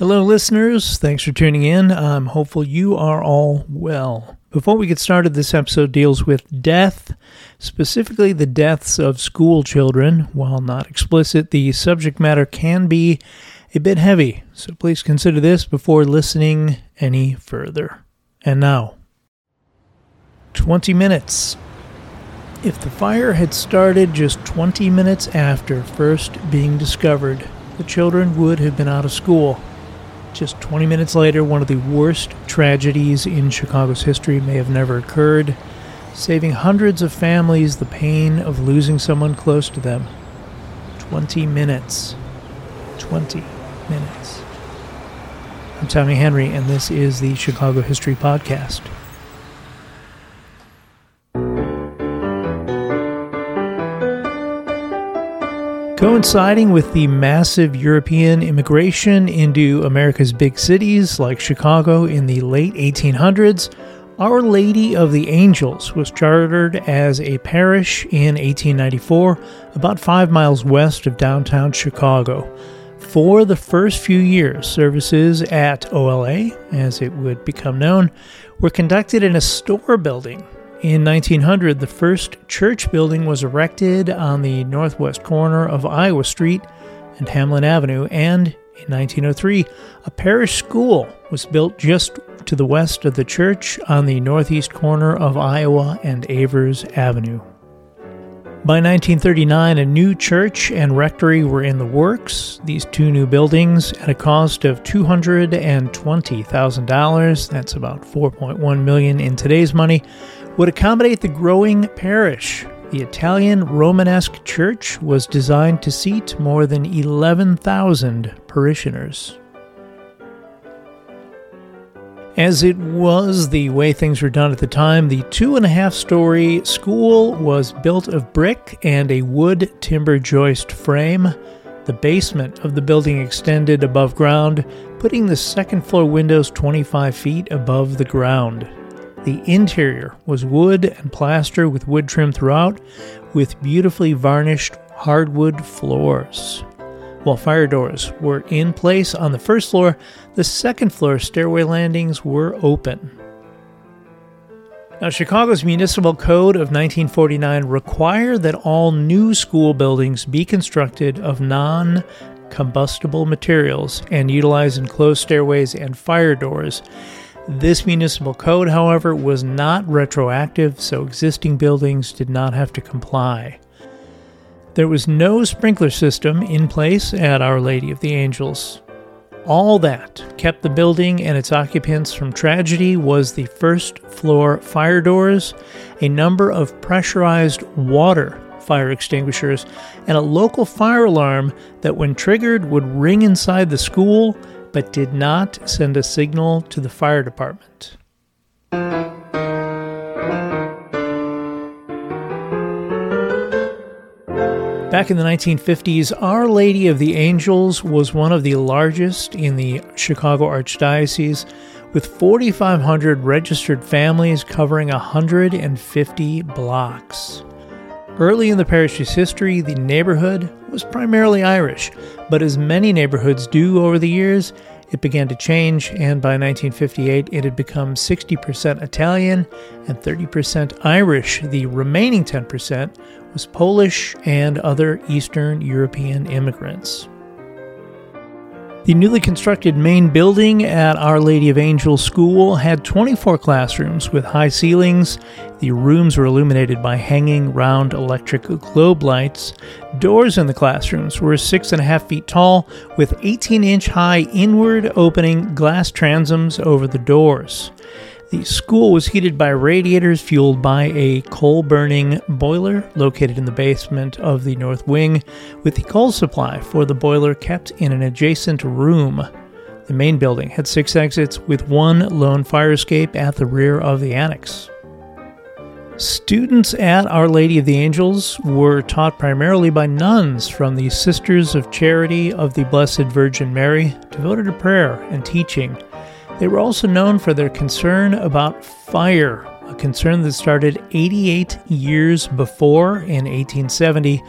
Hello, listeners. Thanks for tuning in. I'm hopeful you are all well. Before we get started, this episode deals with death, specifically the deaths of school children. While not explicit, the subject matter can be a bit heavy, so please consider this before listening any further. And now, 20 minutes. If the fire had started just 20 minutes after first being discovered, the children would have been out of school. Just 20 minutes later, one of the worst tragedies in Chicago's history may have never occurred, saving hundreds of families the pain of losing someone close to them. 20 minutes. 20 minutes. I'm Tommy Henry, and this is the Chicago History Podcast. Coinciding with the massive European immigration into America's big cities like Chicago in the late 1800s, Our Lady of the Angels was chartered as a parish in 1894, about 5 miles west of downtown Chicago. For the first few years, services at OLA, as it would become known, were conducted in a store building. In 1900, the first church building was erected on the northwest corner of Iowa Street and Hamlin Avenue, and in 1903, a parish school was built just to the west of the church on the northeast corner of Iowa and Avers Avenue. By 1939, a new church and rectory were in the works. These two new buildings, at a cost of $220,000, that's about $4.1 million in today's money, would accommodate the growing parish. The Italian Romanesque church was designed to seat more than 11,000 parishioners. As it was the way things were done at the time, the 2.5-story school was built of brick and a wood timber joist frame. The basement of the building extended above ground, putting the second floor windows 25 feet above the ground. The interior was wood and plaster with wood trim throughout, with beautifully varnished hardwood floors. While fire doors were in place on the first floor, the second floor stairway landings were open. Now, Chicago's Municipal Code of 1949 required that all new school buildings be constructed of non-combustible materials and utilize enclosed stairways and fire doors. This municipal code, however, was not retroactive, so existing buildings did not have to comply. There was no sprinkler system in place at Our Lady of the Angels. All that kept the building and its occupants from tragedy was the first floor fire doors, a number of pressurized water fire extinguishers, and a local fire alarm that, when triggered, would ring inside the school but did not send a signal to the fire department. Back in the 1950s, Our Lady of the Angels was one of the largest in the Chicago Archdiocese, with 4,500 registered families covering 150 blocks. Early in the parish's history, the neighborhood was primarily Irish, but as many neighborhoods do over the years, it began to change, and by 1958 it had become 60% Italian and 30% Irish. The remaining 10% was Polish and other Eastern European immigrants. The newly constructed main building at Our Lady of Angels School had 24 classrooms with high ceilings. The rooms were illuminated by hanging round electric globe lights. Doors in the classrooms were 6.5 feet tall with 18-inch high inward opening glass transoms over the doors. The school was heated by radiators fueled by a coal-burning boiler located in the basement of the north wing, with the coal supply for the boiler kept in an adjacent room. The main building had 6 exits, with one lone fire escape at the rear of the annex. Students at Our Lady of the Angels were taught primarily by nuns from the Sisters of Charity of the Blessed Virgin Mary, devoted to prayer and teaching. They were also known for their concern about fire, a concern that started 88 years before in 1870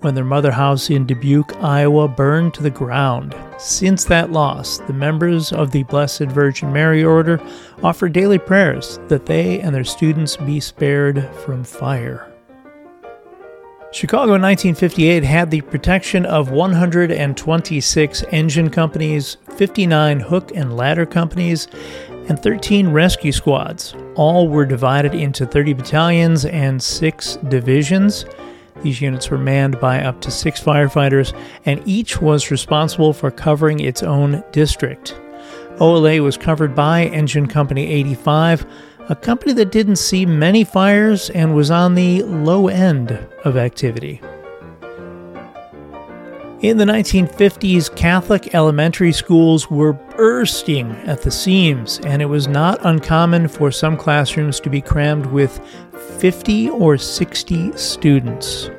when their mother house in Dubuque, Iowa, burned to the ground. Since that loss, the members of the Blessed Virgin Mary Order offer daily prayers that they and their students be spared from fire. Chicago in 1958 had the protection of 126 engine companies, 59 hook and ladder companies, and 13 rescue squads. All were divided into 30 battalions and 6 divisions. These units were manned by up to 6 firefighters, and each was responsible for covering its own district. OLA was covered by Engine Company 85, a company that didn't see many fires and was on the low end of activity. In the 1950s, Catholic elementary schools were bursting at the seams, and it was not uncommon for some classrooms to be crammed with 50 or 60 students.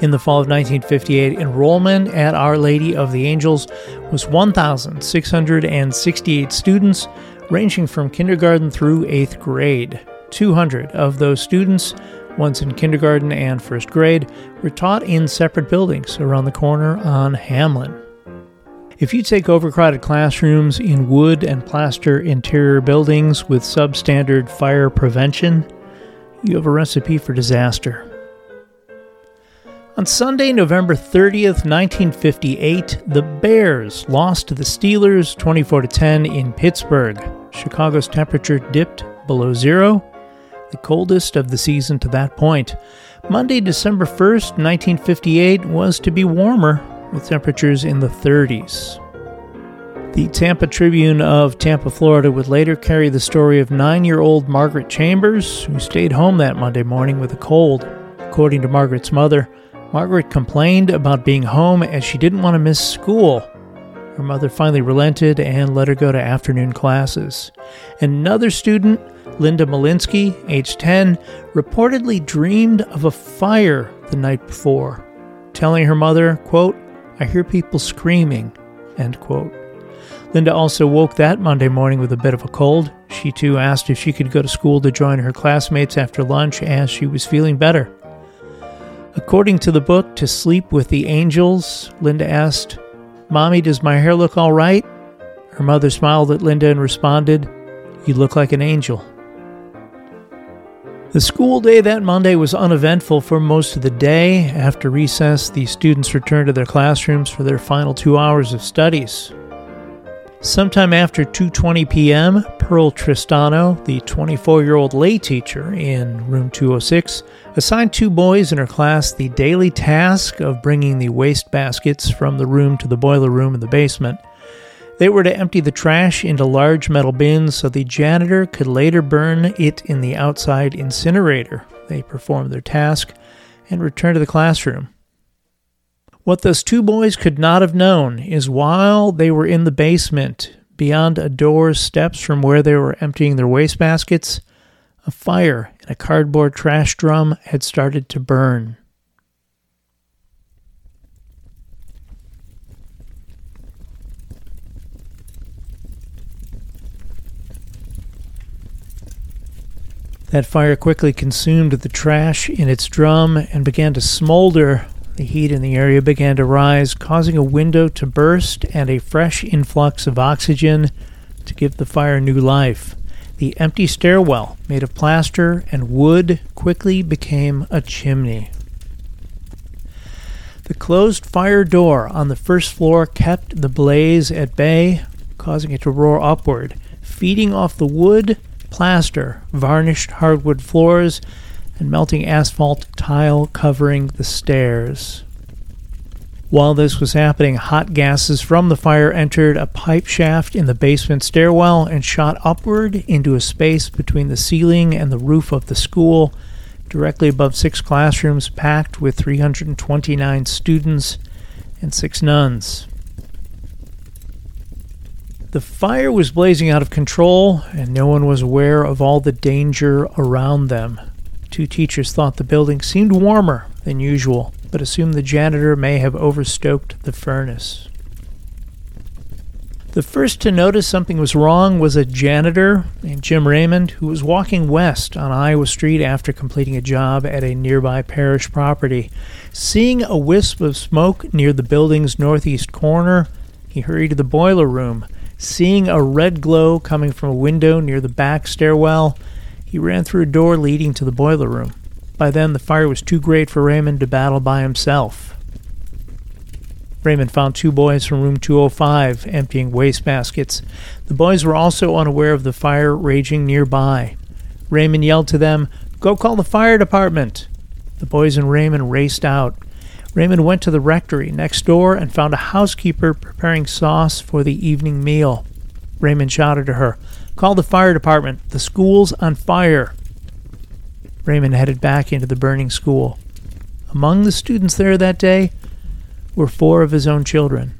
In the fall of 1958, enrollment at Our Lady of the Angels was 1,668 students, ranging from kindergarten through 8th grade. 200 of those students, once in kindergarten and first grade, were taught in separate buildings around the corner on Hamlin. If you take overcrowded classrooms in wood and plaster interior buildings with substandard fire prevention, you have a recipe for disaster. On Sunday, November 30th, 1958, the Bears lost to the Steelers 24-10 in Pittsburgh. Chicago's temperature dipped below zero, the coldest of the season to that point. Monday, December 1st, 1958 was to be warmer, with temperatures in the 30s. The Tampa Tribune of Tampa, Florida would later carry the story of 9-year-old Margaret Chambers, who stayed home that Monday morning with a cold. According to Margaret's mother, Margaret complained about being home as she didn't want to miss school. Her mother finally relented and let her go to afternoon classes. Another student, Linda Malinsky, age 10, reportedly dreamed of a fire the night before, telling her mother, quote, "I hear people screaming," end quote. Linda also woke that Monday morning with a bit of a cold. She too asked if she could go to school to join her classmates after lunch as she was feeling better. According to the book, To Sleep with the Angels, Linda asked, "Mommy, does my hair look all right?" Her mother smiled at Linda and responded, "You look like an angel." The school day that Monday was uneventful for most of the day. After recess, the students returned to their classrooms for their final 2 hours of studies. Sometime after 2:20 p.m., Pearl Tristano, the 24-year-old lay teacher in room 206, assigned 2 boys in her class the daily task of bringing the waste baskets from the room to the boiler room in the basement. They were to empty the trash into large metal bins so the janitor could later burn it in the outside incinerator. They performed their task and returned to the classroom. What those 2 boys could not have known is while they were in the basement, beyond a door's steps from where they were emptying their wastebaskets, a fire in a cardboard trash drum had started to burn. That fire quickly consumed the trash in its drum and began to smolder. The heat in the area began to rise, causing a window to burst and a fresh influx of oxygen to give the fire new life. The empty stairwell, made of plaster and wood, quickly became a chimney. The closed fire door on the first floor kept the blaze at bay, causing it to roar upward, feeding off the wood, plaster, varnished hardwood floors, and melting asphalt tile covering the stairs. While this was happening, hot gases from the fire entered a pipe shaft in the basement stairwell and shot upward into a space between the ceiling and the roof of the school, directly above 6 classrooms packed with 329 students and 6 nuns. The fire was blazing out of control, and no one was aware of all the danger around them. 2 teachers thought the building seemed warmer than usual, but assumed the janitor may have overstoked the furnace. The first to notice something was wrong was a janitor named Jim Raymond, who was walking west on Iowa Street after completing a job at a nearby parish property. Seeing a wisp of smoke near the building's northeast corner, he hurried to the boiler room. Seeing a red glow coming from a window near the back stairwell, he ran through a door leading to the boiler room. By then, the fire was too great for Raymond to battle by himself. Raymond found two boys from room 205 emptying wastebaskets. The boys were also unaware of the fire raging nearby. Raymond yelled to them, "Go call the fire department!" The boys and Raymond raced out. Raymond went to the rectory next door and found a housekeeper preparing sauce for the evening meal. Raymond shouted to her, "Call the fire department! The school's on fire!" Raymond headed back into the burning school. Among the students there that day were four of his own children.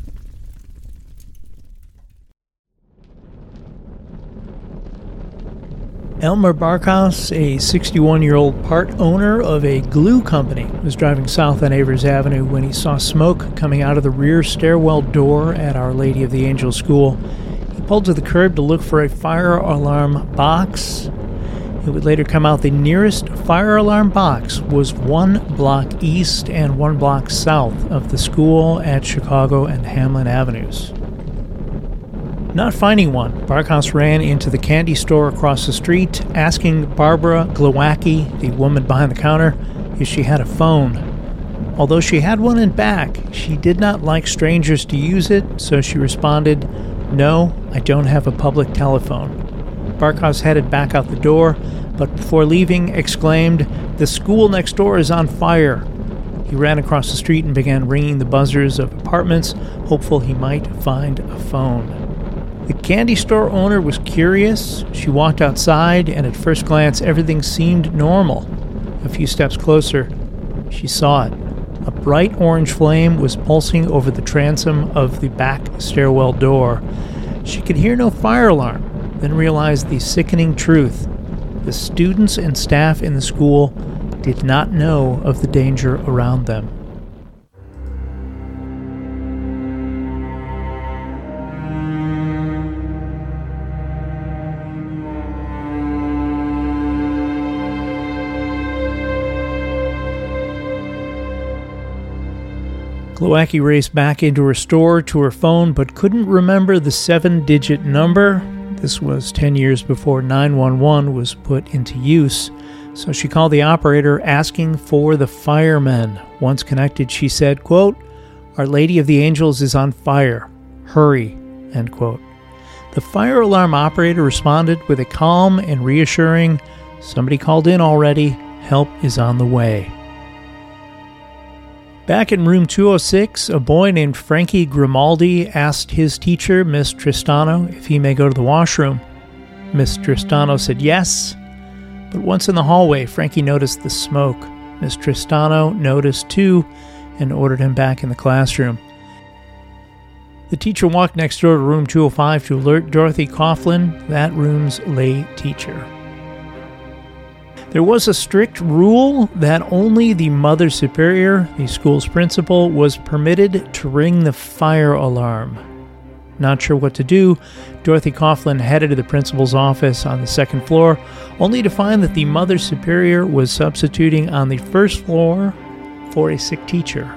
Elmer Barkhaus, a 61-year-old part owner of a glue company, was driving south on Avers Avenue when he saw smoke coming out of the rear stairwell door at Our Lady of the Angels School. He pulled to the curb to look for a fire alarm box. It would later come out the nearest fire alarm box was 1 block east and 1 block south of the school at Chicago and Hamlin Avenues. Not finding one, Barkhaus ran into the candy store across the street, asking Barbara Glowacki, the woman behind the counter, if she had a phone. Although she had one in back, she did not like strangers to use it, so she responded, "No, I don't have a public telephone." Barkhaus headed back out the door, but before leaving, exclaimed, "The school next door is on fire!" He ran across the street and began ringing the buzzers of apartments, hopeful he might find a phone. The candy store owner was curious. She walked outside, and at first glance, everything seemed normal. A few steps closer, she saw it. A bright orange flame was pulsing over the transom of the back stairwell door. She could hear no fire alarm, then realized the sickening truth. The students and staff in the school did not know of the danger around them. Glowacki raced back into her store to her phone, but couldn't remember the 7-digit number. This was 10 years before 911 was put into use, so she called the operator asking for the firemen. Once connected, she said, quote, "Our Lady of the Angels is on fire. Hurry," end quote. The fire alarm operator responded with a calm and reassuring, "Somebody called in already. Help is on the way." Back in room 206, a boy named Frankie Grimaldi asked his teacher, Miss Tristano, if he may go to the washroom. Miss Tristano said yes, but once in the hallway, Frankie noticed the smoke. Miss Tristano noticed too and ordered him back in the classroom. The teacher walked next door to room 205 to alert Dorothy Coughlin, that room's lay teacher. There was a strict rule that only the Mother Superior, the school's principal, was permitted to ring the fire alarm. Not sure what to do, Dorothy Coughlin headed to the principal's office on the second floor, only to find that the Mother Superior was substituting on the first floor for a sick teacher.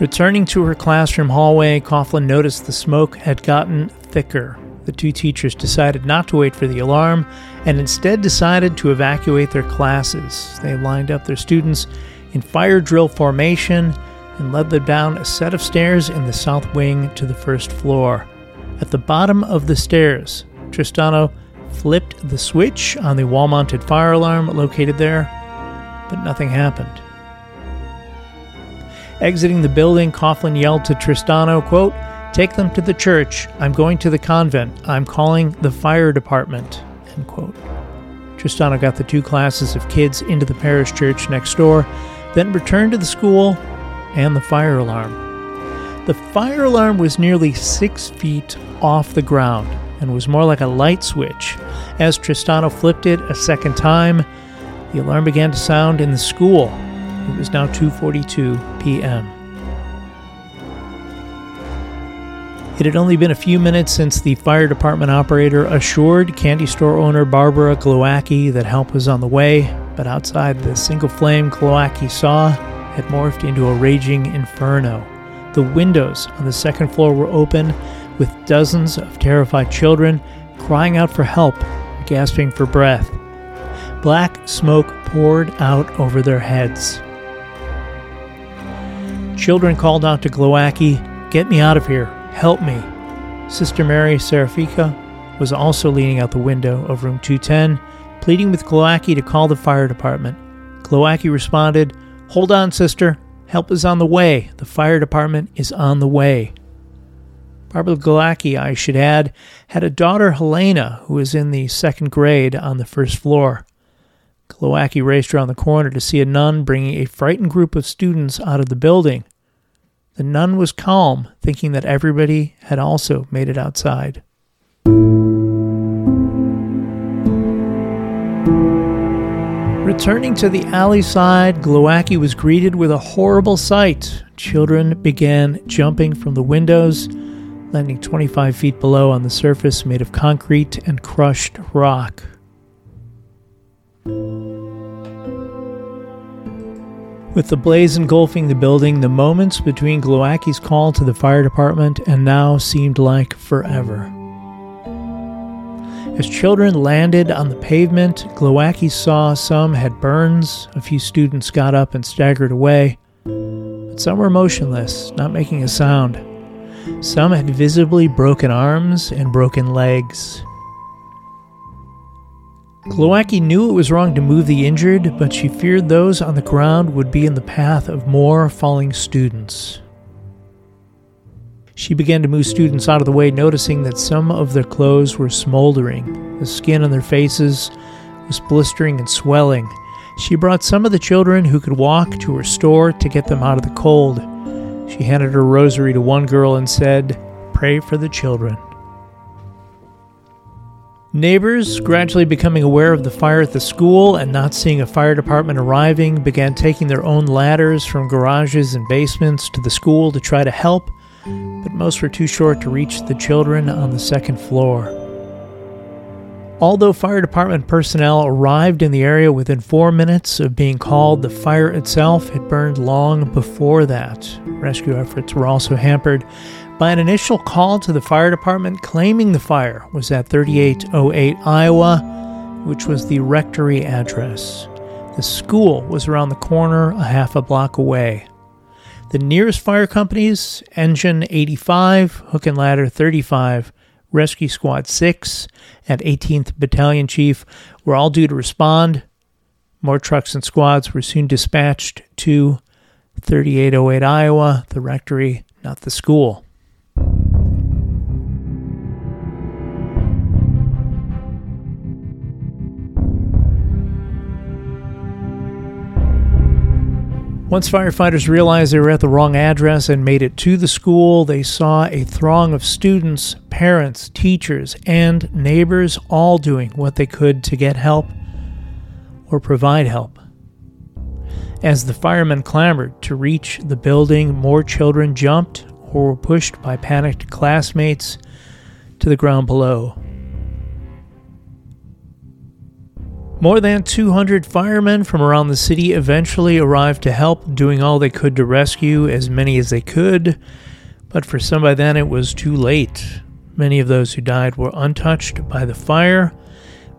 Returning to her classroom hallway, Coughlin noticed the smoke had gotten thicker. The two teachers decided not to wait for the alarm and instead decided to evacuate their classes. They lined up their students in fire drill formation and led them down a set of stairs in the south wing to the first floor. At the bottom of the stairs, Tristano flipped the switch on the wall-mounted fire alarm located there, but nothing happened. Exiting the building, Coughlin yelled to Tristano, quote, "Take them to the church. I'm going to the convent. I'm calling the fire department," end quote. Tristano got the two classes of kids into the parish church next door, then returned to the school and the fire alarm. The fire alarm was nearly 6 feet off the ground and was more like a light switch. As Tristano flipped it a second time, the alarm began to sound in the school. It was now 2:42 p.m. It had only been a few minutes since the fire department operator assured candy store owner Barbara Glowacki that help was on the way, but outside the single flame Glowacki saw had morphed into a raging inferno. The windows on the second floor were open, with dozens of terrified children crying out for help, gasping for breath. Black smoke poured out over their heads. Children called out to Glowacki, "Get me out of here. Help me." Sister Mary Serafika was also leaning out the window of room 210, pleading with Glowacki to call the fire department. Glowacki responded, "Hold on, sister. Help is on the way. The fire department is on the way." Barbara Glowacki, I should add, had a daughter, Helena, who was in the second grade on the first floor. Glowacki raced around the corner to see a nun bringing a frightened group of students out of the building. The nun was calm, thinking that everybody had also made it outside. Returning to the alley side, Glowacki was greeted with a horrible sight. Children began jumping from the windows, landing 25 feet below on the surface made of concrete and crushed rock. With the blaze engulfing the building, the moments between Glowacki's call to the fire department and now seemed like forever. As children landed on the pavement, Glowacki saw some had burns, a few students got up and staggered away, but some were motionless, not making a sound. Some had visibly broken arms and broken legs. Glowacki knew it was wrong to move the injured, but she feared those on the ground would be in the path of more falling students. She began to move students out of the way, noticing that some of their clothes were smoldering. The skin on their faces was blistering and swelling. She brought some of the children who could walk to her store to get them out of the cold. She handed her rosary to one girl and said, "Pray for the children." Neighbors, gradually becoming aware of the fire at the school and not seeing a fire department arriving, began taking their own ladders from garages and basements to the school to try to help, but most were too short to reach the children on the second floor. Although fire department personnel arrived in the area within 4 minutes of being called, the fire itself had burned long before that. Rescue efforts were also hampered by an initial call to the fire department claiming the fire was at 3808 Iowa, which was the rectory address. The school was around the corner, a half a block away. The nearest fire companies, Engine 85, Hook and Ladder 35, Rescue Squad 6, and 18th Battalion Chief, were all due to respond. More trucks and squads were soon dispatched to 3808 Iowa, the rectory, not the school. Once firefighters realized they were at the wrong address and made it to the school, they saw a throng of students, parents, teachers, and neighbors all doing what they could to get help or provide help. As the firemen clambered to reach the building, more children jumped or were pushed by panicked classmates to the ground below. More than 200 firemen from around the city eventually arrived to help, doing all they could to rescue as many as they could, but for some by then it was too late. Many of those who died were untouched by the fire,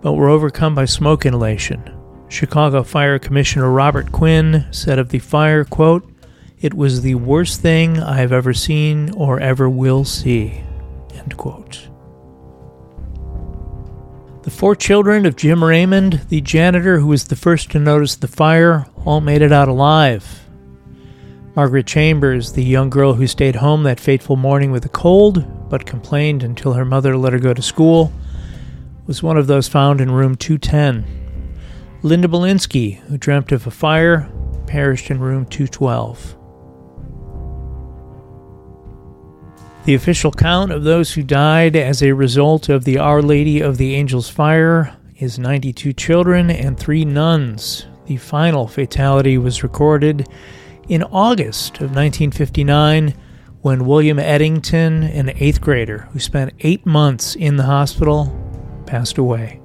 but were overcome by smoke inhalation. Chicago Fire Commissioner Robert Quinn said of the fire, quote, "It was the worst thing I have ever seen or ever will see," end quote. The four children of Jim Raymond, the janitor who was the first to notice the fire, all made it out alive. Margaret Chambers, the young girl who stayed home that fateful morning with a cold, but complained until her mother let her go to school, was one of those found in room 210. Linda Belinsky, who dreamt of a fire, perished in room 212. The official count of those who died as a result of the Our Lady of the Angels fire is 92 children and 3 nuns. The final fatality was recorded in August of 1959 when William Eddington, an 8th grader who spent 8 months in the hospital, passed away.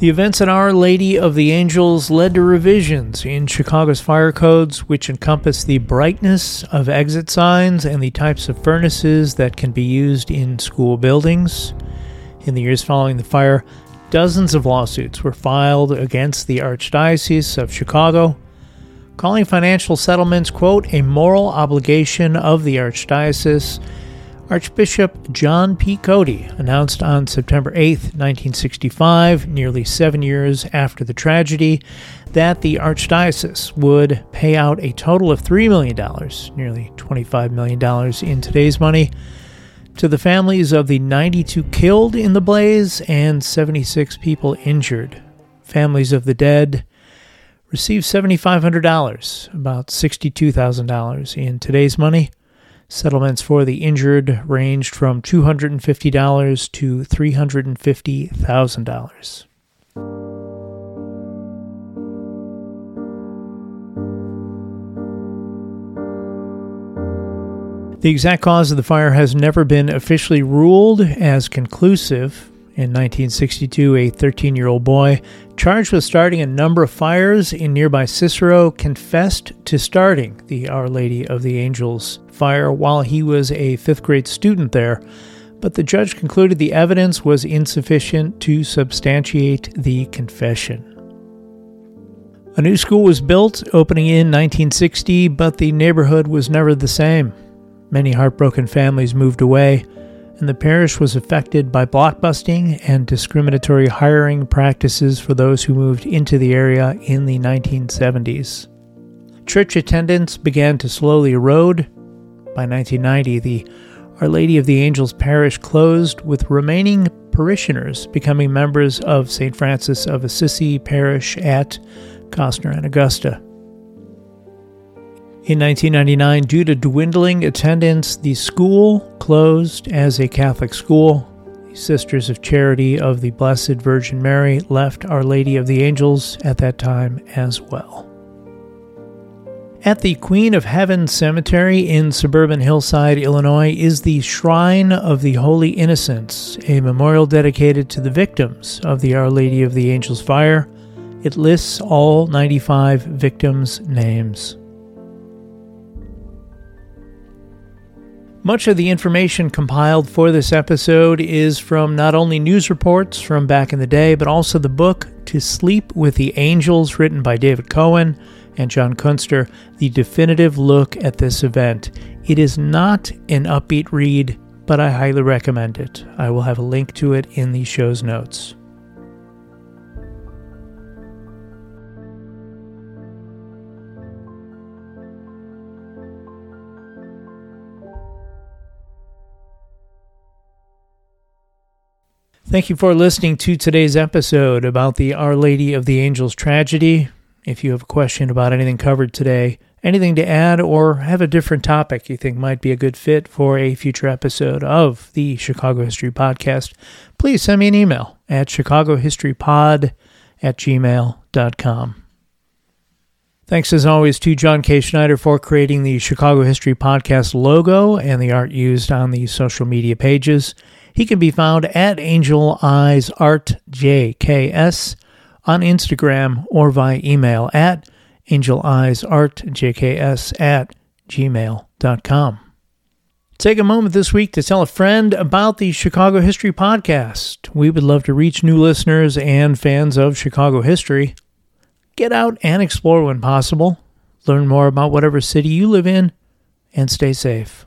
The events at Our Lady of the Angels led to revisions in Chicago's fire codes, which encompass the brightness of exit signs and the types of furnaces that can be used in school buildings. In the years following the fire, dozens of lawsuits were filed against the Archdiocese of Chicago, calling financial settlements, quote, a moral obligation of the Archdiocese. Archbishop John P. Cody announced on September 8, 1965, nearly 7 years after the tragedy, that the Archdiocese would pay out a total of $3 million, nearly $25 million in today's money, to the families of the 92 killed in the blaze and 76 people injured. Families of the dead received $7,500, about $62,000 in today's money. Settlements for the injured ranged from $250 to $350,000. The exact cause of the fire has never been officially ruled as conclusive. In 1962, a 13-year-old boy charged with starting a number of fires in nearby Cicero confessed to starting the Our Lady of the Angels fire while he was a 5th grade student there, but the judge concluded the evidence was insufficient to substantiate the confession. A new school was built, opening in 1960, but the neighborhood was never the same. Many heartbroken families moved away, and the parish was affected by blockbusting and discriminatory hiring practices for those who moved into the area in the 1970s. Church attendance began to slowly erode. By 1990, the Our Lady of the Angels parish closed, with remaining parishioners becoming members of St. Francis of Assisi Parish at Costner and Augusta. In 1999, due to dwindling attendance, the school closed as a Catholic school. The Sisters of Charity of the Blessed Virgin Mary left Our Lady of the Angels at that time as well. At the Queen of Heaven Cemetery in suburban Hillside, Illinois, is the Shrine of the Holy Innocents, a memorial dedicated to the victims of the Our Lady of the Angels fire. It lists all 95 victims' names. Much of the information compiled for this episode is from not only news reports from back in the day, but also the book To Sleep with the Angels, written by David Cohen and John Kunster, the definitive look at this event. It is not an upbeat read, but I highly recommend it. I will have a link to it in the show's notes. Thank you for listening to today's episode about the Our Lady of the Angels tragedy. If you have a question about anything covered today, anything to add, or have a different topic you think might be a good fit for a future episode of the Chicago History Podcast, please send me an email at chicagohistorypod@gmail.com. Thanks as always to John K. Schneider for creating the Chicago History Podcast logo and the art used on the social media pages. He can be found at Angel Eyes Art JKS on Instagram or via email at angeleyesartjks@gmail.com. Take a moment this week to tell a friend about the Chicago History Podcast. We would love to reach new listeners and fans of Chicago history. Get out and explore when possible. Learn more about whatever city you live in, and stay safe.